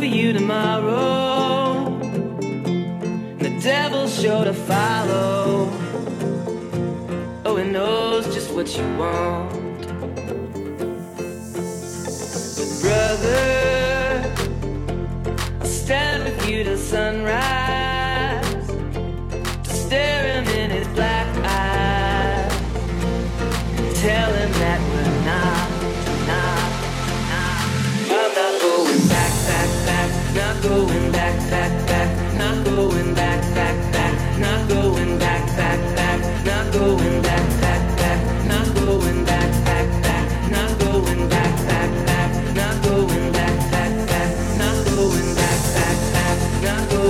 for you tomorrow. The devil's sure to follow. Oh, it knows just what you want. But brother, I'll stand with you till sunrise, to stare him in his black eyes, and tell him that we're not. I'm not going back, back, back. Not going back, back, back. Not going back, back, back. Not going back, back, back. Not going back. Not going back, back, back. Not going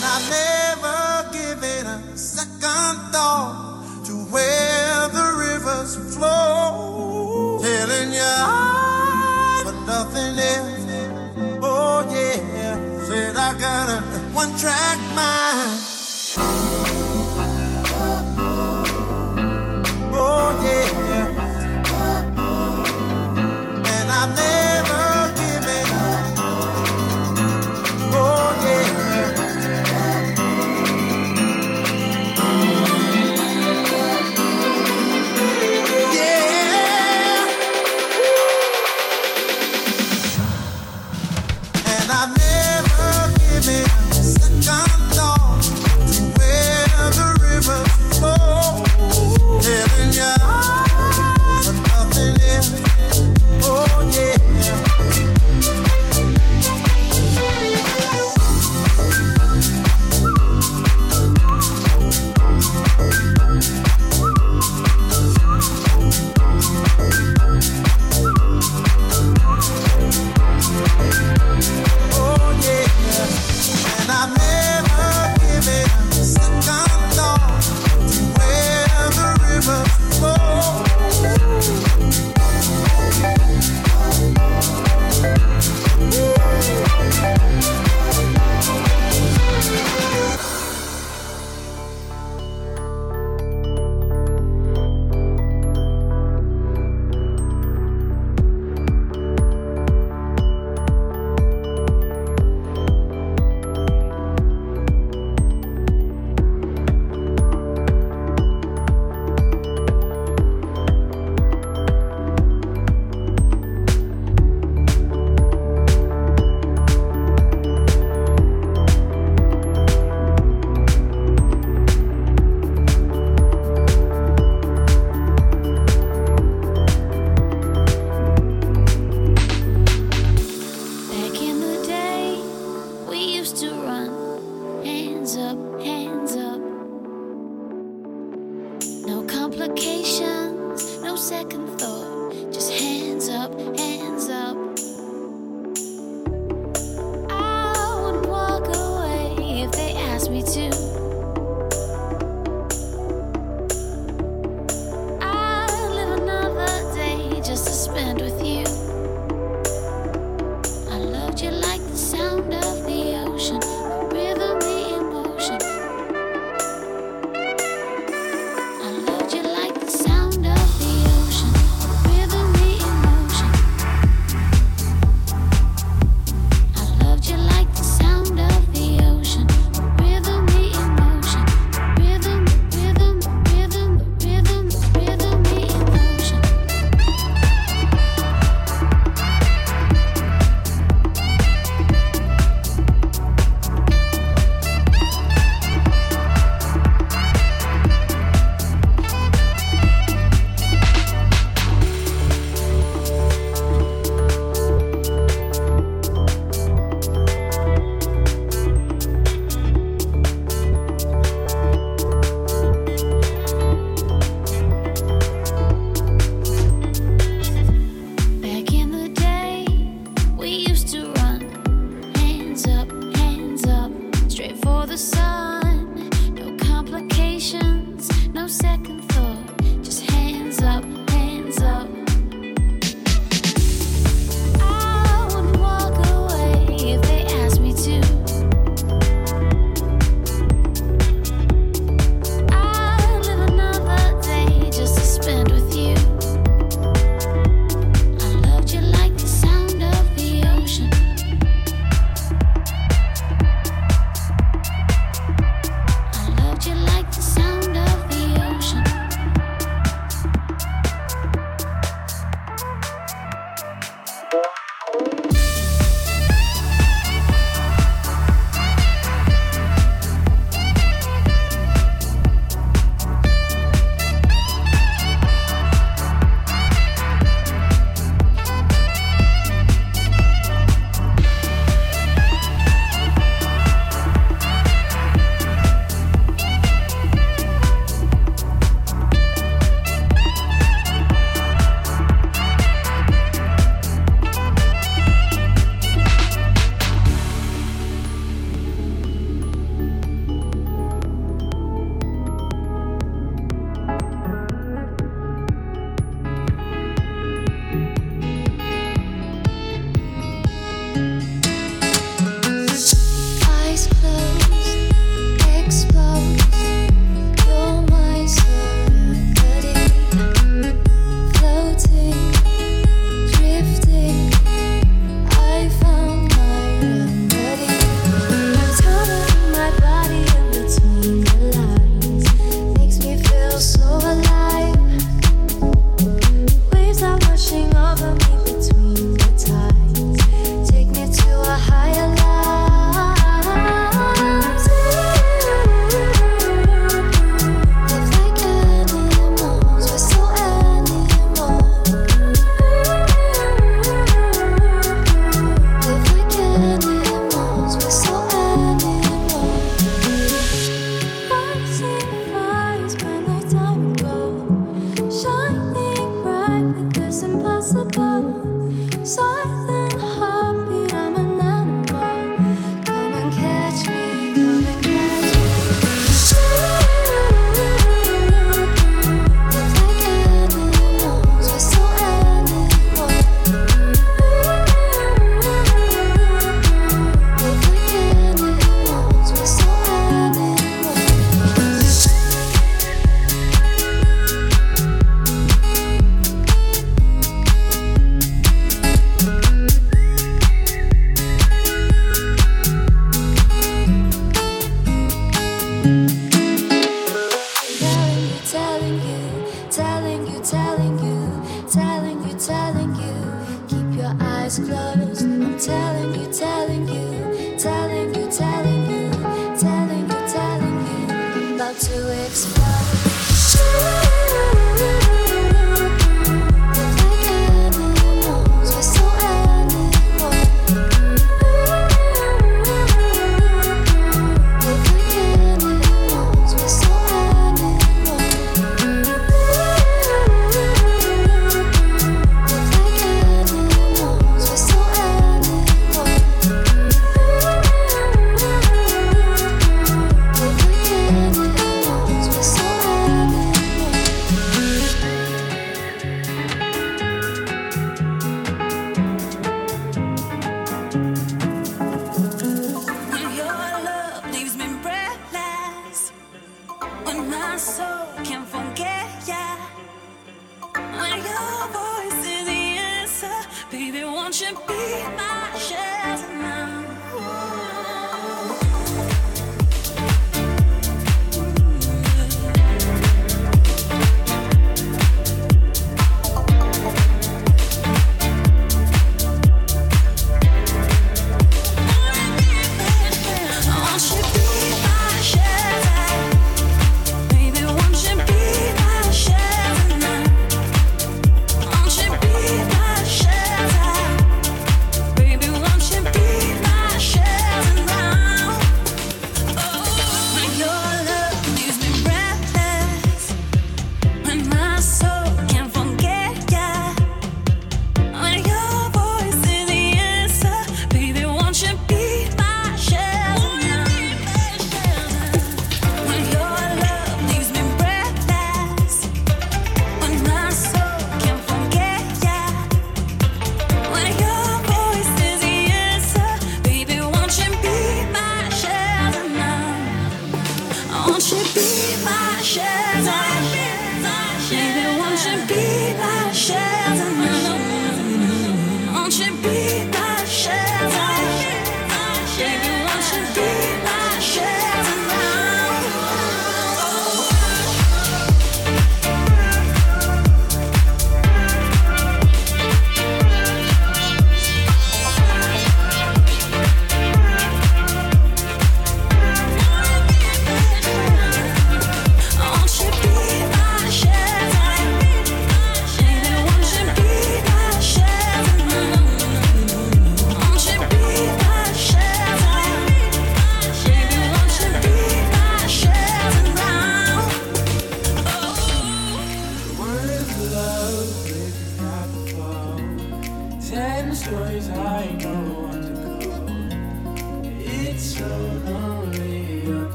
and I never give it a second thought to where the rivers flow. Telling you I but nothing else. Oh yeah, said I got a one-track mind. Oh yeah, and I never.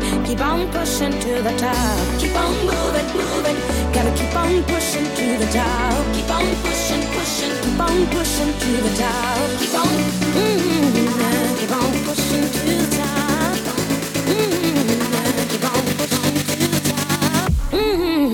down. Keep on pushing to the top. Keep on moving, moving. Gotta keep on pushing to the top. Keep on pushing, pushing. Keep on pushing to the top. Keep on, mm-hmm. Keep on pushing to the top. Mm-hmm. Keep on pushing to the top. Mm-hmm.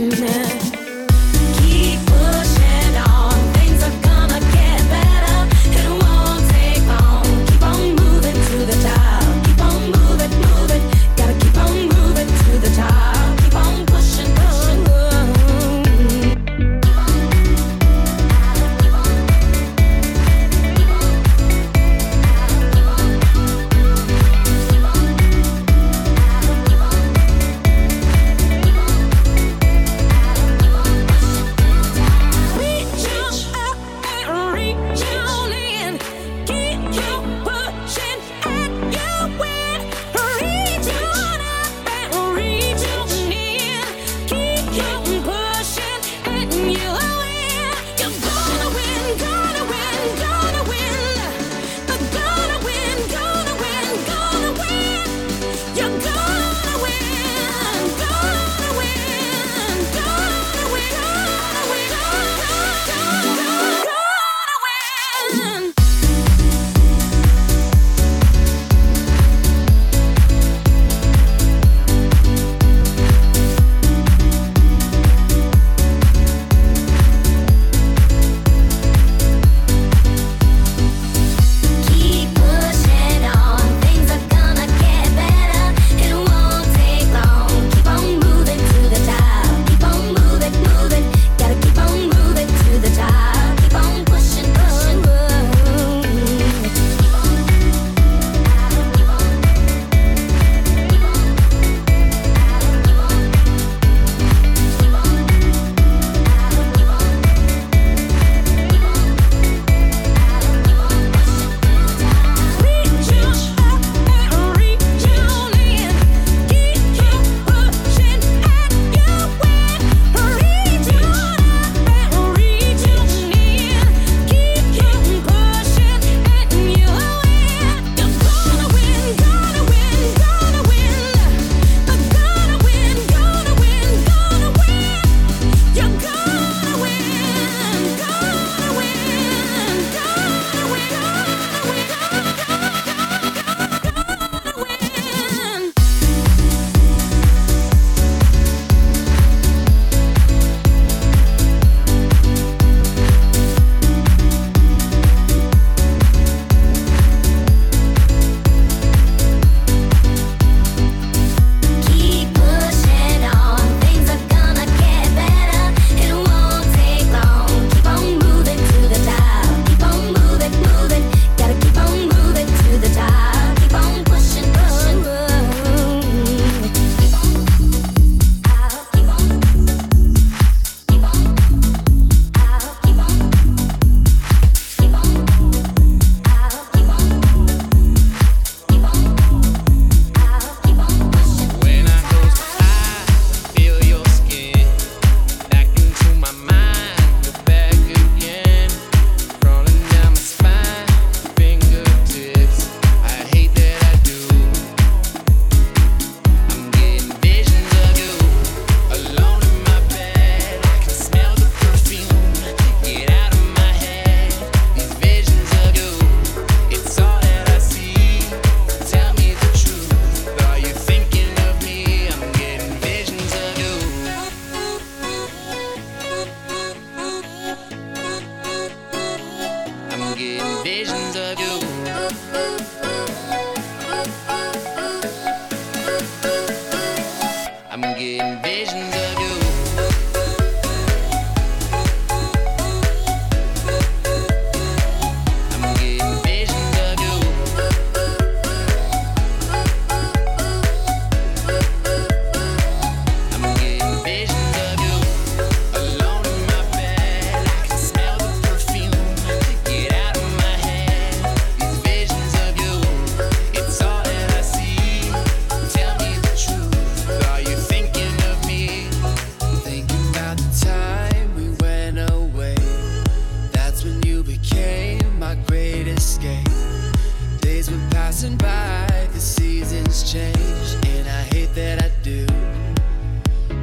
By the seasons change, and I hate that I do,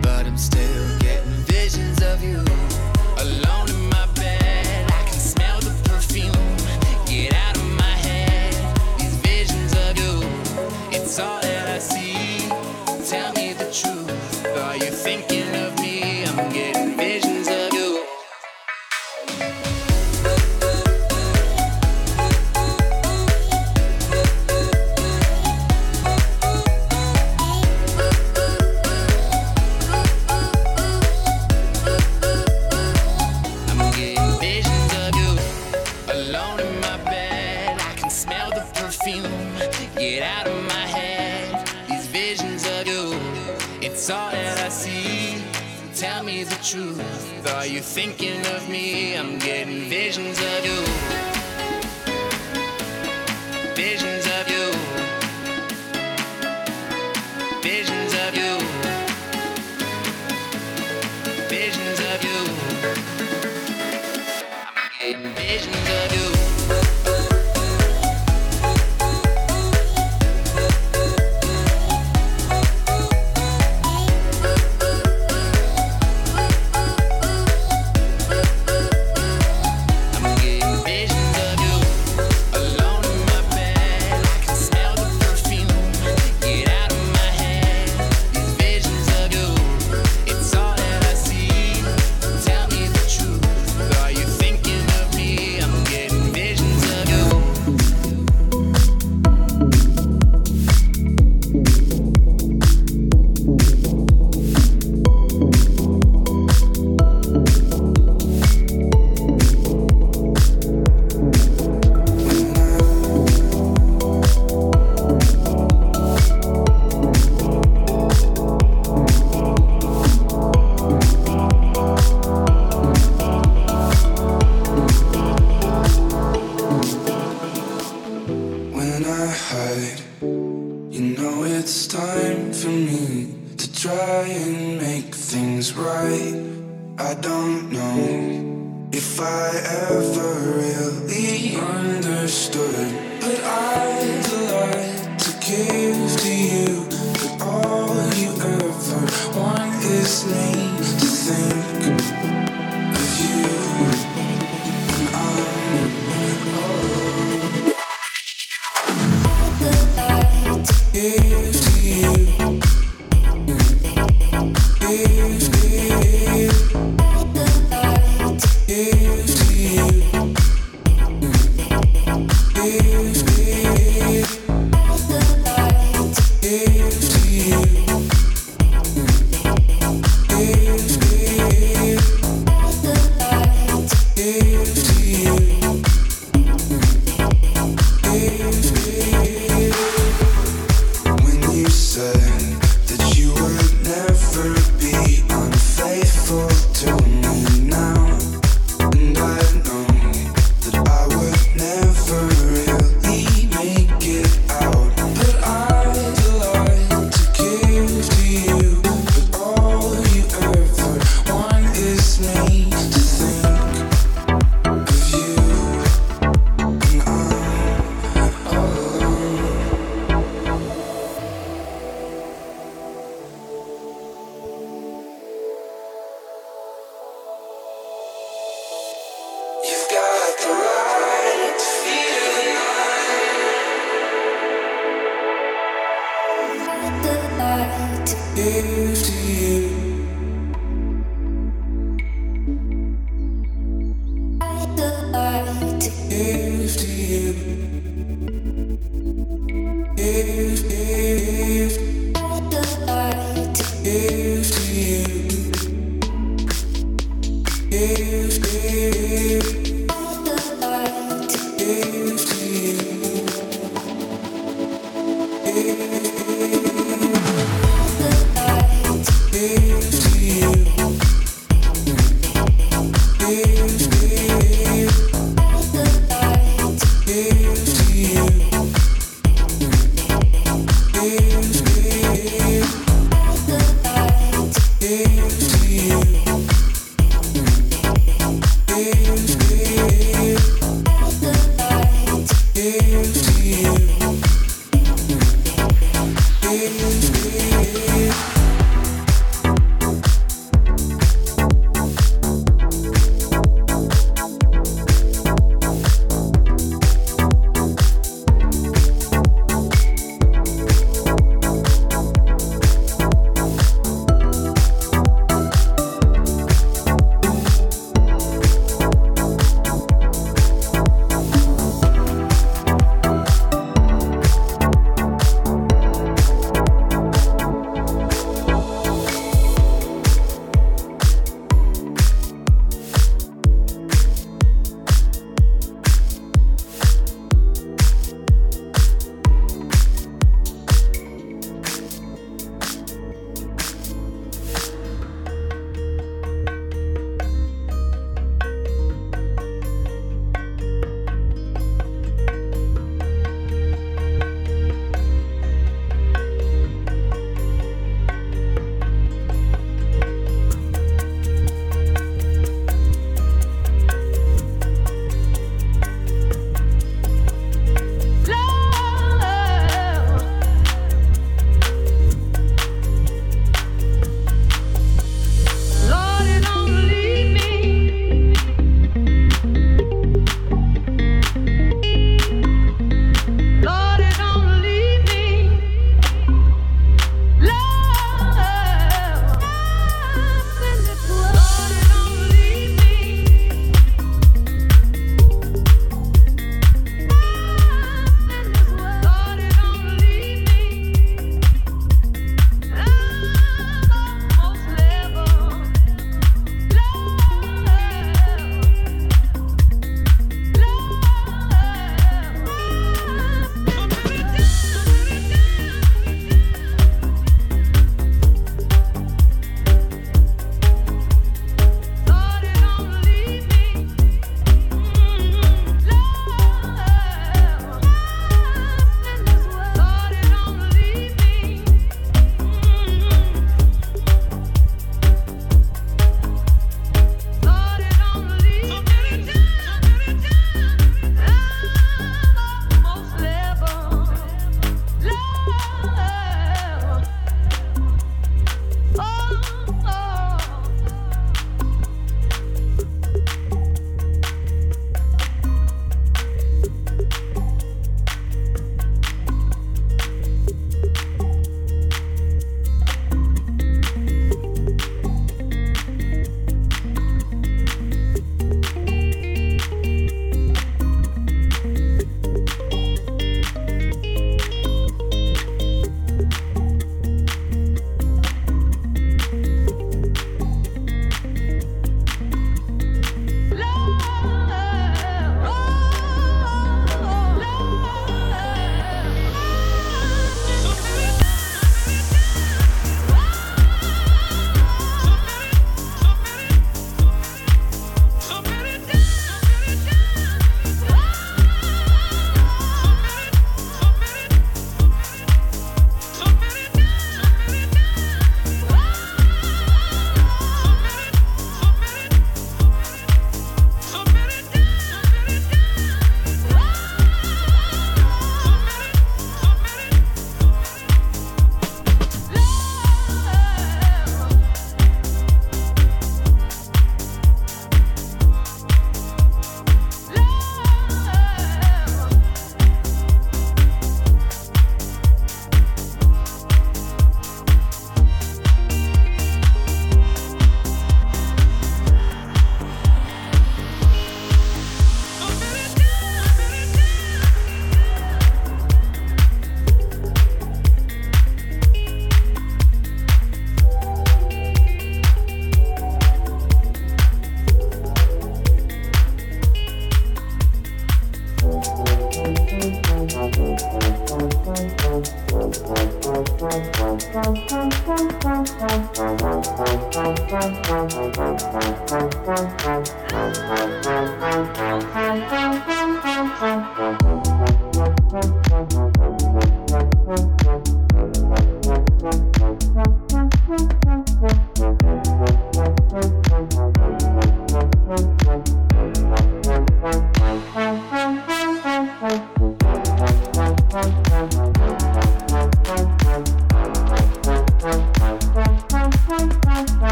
but I'm still getting visions of you. Alone in my bed, I can smell the perfume. Get out of my head, these visions of you. It's all that I see, tell me the truth. Are you thinking of me? I'm getting visions of you. Get out of my head, these visions of you. It's all that I see, tell me the truth. Are you thinking of me? I'm getting visions of you. Visions of you. Visions of you. Visions of you. I'm getting visions of you.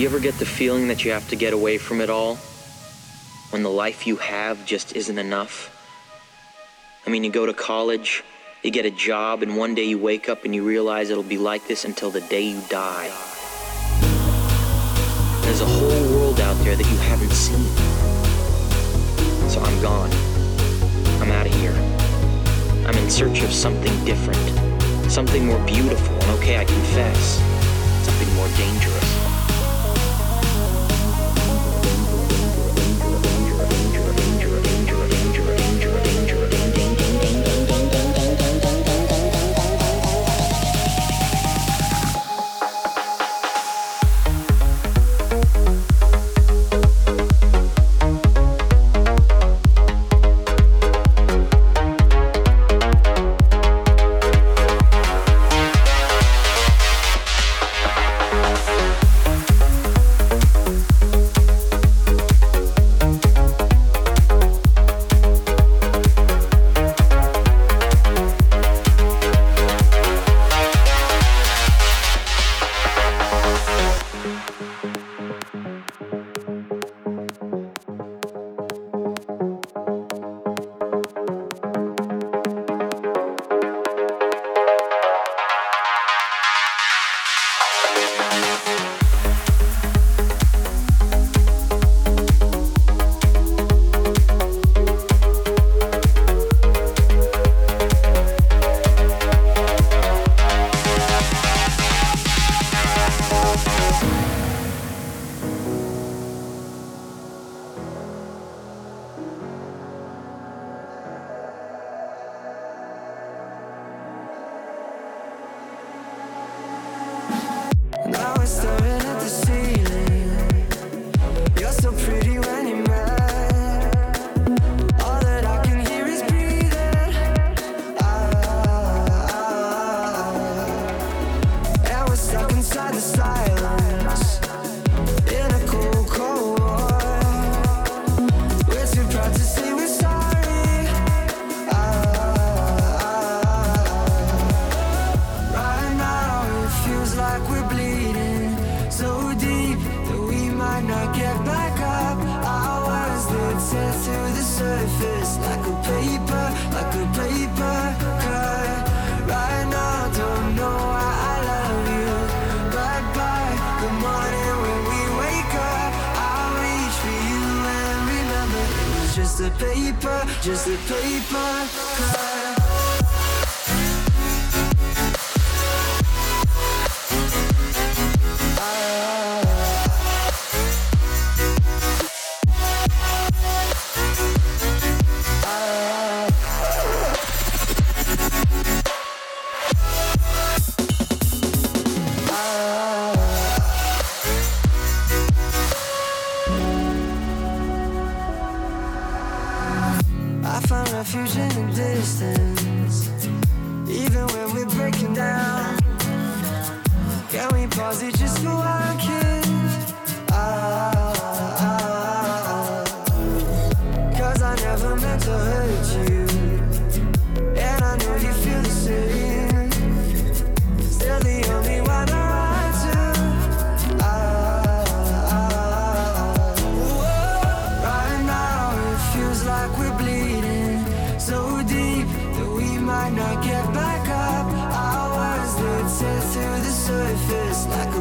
You ever get the feeling that you have to get away from it all? When the life you have just isn't enough? I mean, you go to college, you get a job, and one day you wake up and you realize it'll be like this until the day you die. There's a whole world out there that you haven't seen. So I'm gone. I'm out of here. I'm in search of something different. Something more beautiful, and okay, I confess, something more dangerous.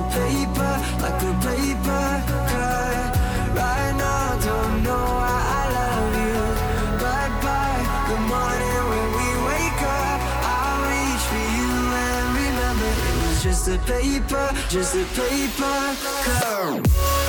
Just a paper cut. Just a paper cut.